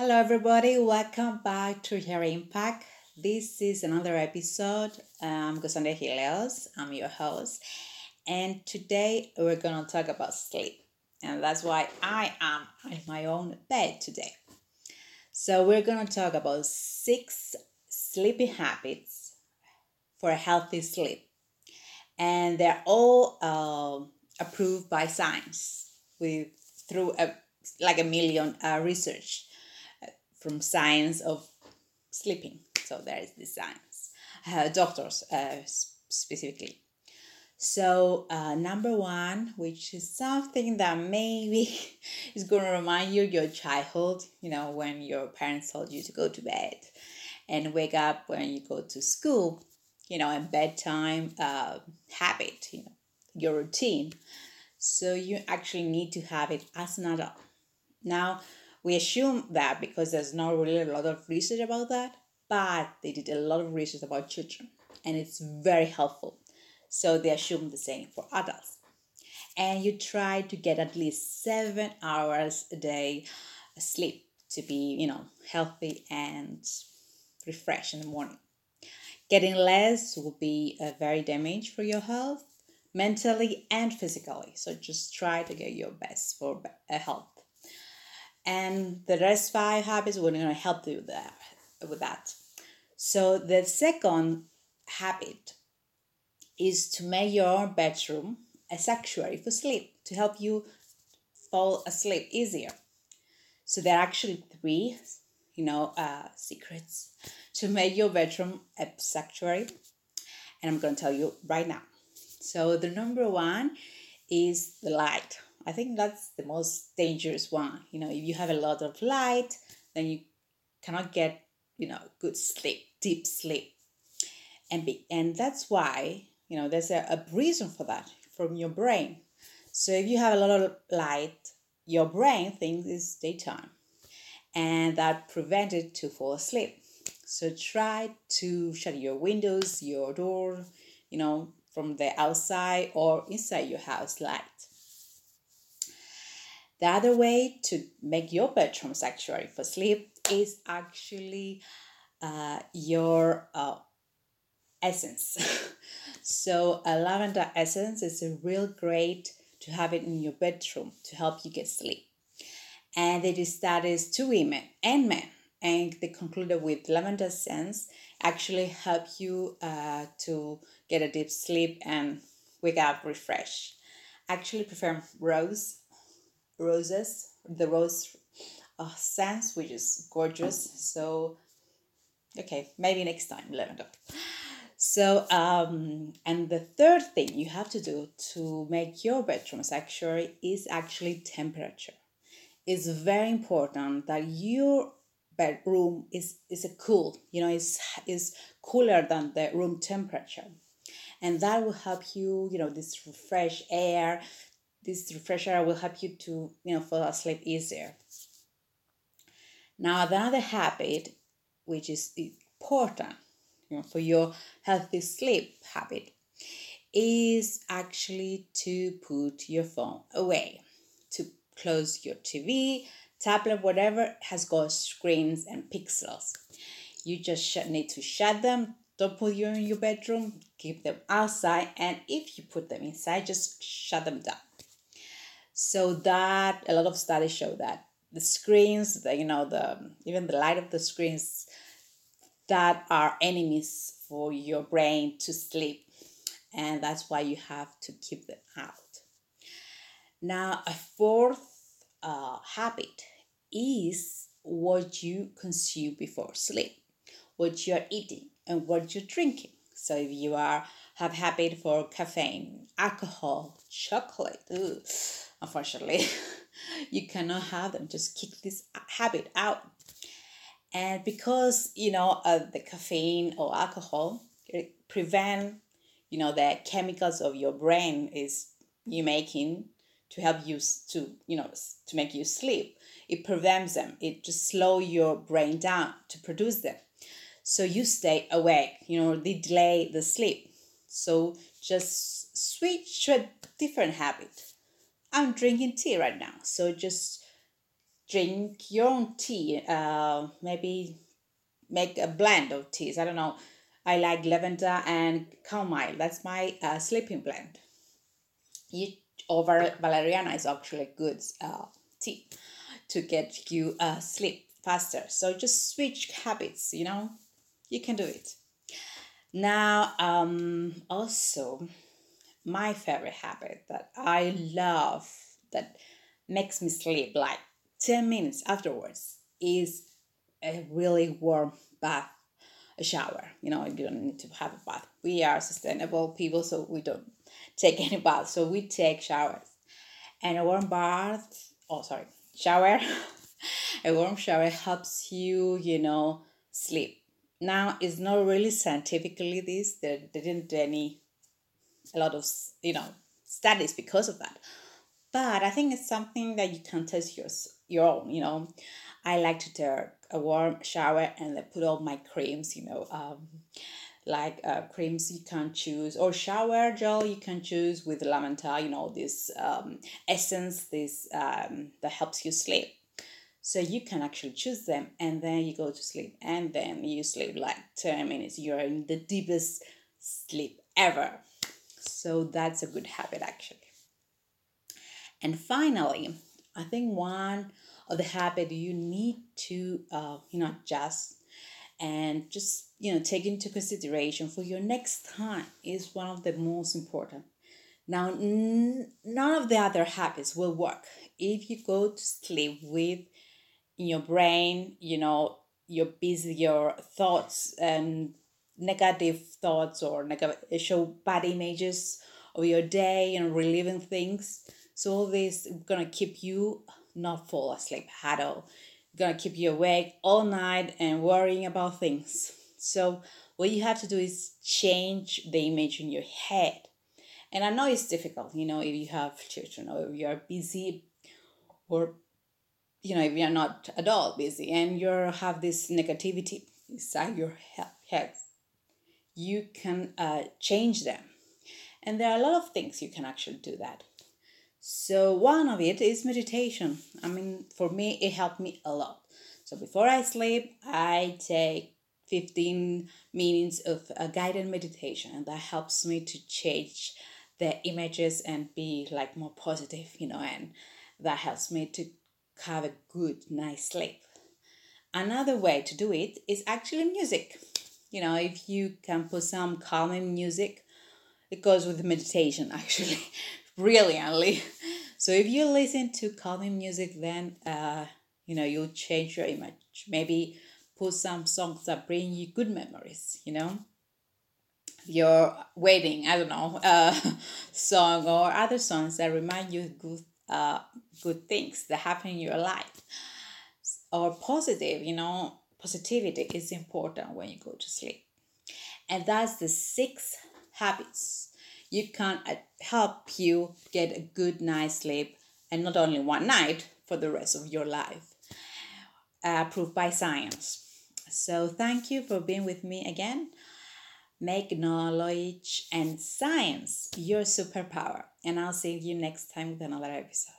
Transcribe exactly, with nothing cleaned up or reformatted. Hello everybody, welcome back to Your Impact. This is another episode. I'm Cassandra Hileos, I'm your host, and today we're going to talk about sleep. And that's why I am in my own bed today. So we're going to talk about six sleeping habits for a healthy sleep. And they're all um, approved by science with through a, like a million uh, research. From science of sleeping. So there is the science, uh, doctors uh, specifically. So uh, number one, which is something that maybe is going to remind you your childhood, you know, when your parents told you to go to bed and wake up when you go to school, you know, and bedtime uh, habit, you know, your routine. So you actually need to have it as an adult. Now, we assume that because there's not really a lot of research about that, but they did a lot of research about children, and it's very helpful. So they assume the same for adults. And you try to get at least seven hours a day sleep to be, you know, healthy and refreshed in the morning. Getting less will be uh, very damaged for your health, mentally and physically. So just try to get your best for uh, health. And the rest five habits will going to help you with that. So the second habit is to make your bedroom a sanctuary for sleep to help you fall asleep easier. So there are actually three, you know, uh, secrets to make your bedroom a sanctuary. And I'm going to tell you right now. So the number one is the light. I think that's the most dangerous one. You know, if you have a lot of light, then you cannot get, you know, good sleep, deep sleep. And be, and that's why, you know, there's a, a reason for that from your brain. So if you have a lot of light, your brain thinks it's daytime. And that prevents it to fall asleep. So try to shut your windows, your door, you know, from the outside or inside your house light. The other way to make your bedroom sanctuary for sleep is actually uh, your uh, essence. So a lavender essence is a real great to have it in your bedroom to help you get sleep. And they did studies to women and men, and they concluded with lavender essence actually help you uh, to get a deep sleep and wake up refreshed. Actually prefer rose. Roses, the rose uh, scents, which is gorgeous. So, okay, maybe next time, lavender. So, um, and the third thing you have to do to make your bedroom sanctuary is actually temperature. It's very important that your bedroom is is a cool. You know, is is cooler than the room temperature, and that will help you. You know, this fresh air. This refresher will help you to, you know, fall asleep easier. Now, another habit, which is important, you know, for your healthy sleep habit, is actually to put your phone away, to close your T V, tablet, whatever has got screens and pixels. You just sh- need to shut them. Don't put them in your bedroom. Keep them outside. And if you put them inside, just shut them down. So that a lot of studies show that the screens, the, you know, the even the light of the screens that are enemies for your brain to sleep. And that's why you have to keep them out. Now, a fourth uh, habit is what you consume before sleep, what you're eating and what you're drinking. So if you are have habit for caffeine, alcohol, chocolate, ooh, unfortunately, you cannot have them. Just kick this habit out. And because, you know, uh, the caffeine or alcohol it prevent, you know, the chemicals of your brain is you making to help you to, you know, to make you sleep. It prevents them. It just slow your brain down to produce them. So you stay awake, you know, they delay the sleep. So just switch to a different habit. I'm drinking tea right now. So just drink your own tea, uh, maybe make a blend of teas. I don't know. I like lavender and chamomile. That's my uh, sleeping blend. You, or valeriana is actually good uh, tea to get you uh, sleep faster. So just switch habits, you know, you can do it. Now, um, also, my favorite habit that I love that makes me sleep like ten minutes afterwards is a really warm bath, a shower. You know, you don't need to have a bath. We are sustainable people, so we don't take any bath. So we take showers. And a warm bath, oh, sorry, shower, a warm shower helps you, you know, sleep. Now, it's not really scientifically this. There didn't do any, a lot of, you know, studies because of that. But I think it's something that you can test your, your own, you know. I like to take a warm shower and I put all my creams, you know, um, like uh, creams you can choose, or shower gel you can choose with lavender, you know, this um, essence, this um, that helps you sleep. So you can actually choose them and then you go to sleep and then you sleep like ten minutes. You're in the deepest sleep ever. So that's a good habit actually. And finally, I think one of the habits you need to, uh, you know, adjust and just, you know, take into consideration for your next time is one of the most important. Now, n- none of the other habits will work if you go to sleep with your brain, you know, your busy, your thoughts and negative thoughts or neg- show bad images of your day and reliving things. So all this is going to keep you not fall asleep at all. Going to keep you awake all night and worrying about things. So what you have to do is change the image in your head. And I know it's difficult, you know, if you have children or if you're busy or, you know, if you're not at all busy and you have this negativity inside your head, you can uh, change them. And there are a lot of things you can actually do that. So one of it is meditation. I mean, for me, it helped me a lot. So before I sleep, I take fifteen minutes of a guided meditation, and that helps me to change the images and be like more positive, you know, and that helps me to have a good night's sleep. Another way to do it is actually music. You know, if you can put some calming music, it goes with meditation actually. Brilliantly. So if you listen to calming music, then uh you know you'll change your image. Maybe put some songs that bring you good memories, you know, you're waiting, I don't know, uh song or other songs that remind you good uh good things that happen in your life, or positive, you know, positivity is important when you go to sleep. And that's the six habits you can help you get a good night's sleep, and not only one night, for the rest of your life. Uh, proved by science. So thank you for being with me again. Make knowledge and science your superpower. And I'll see you next time with another episode.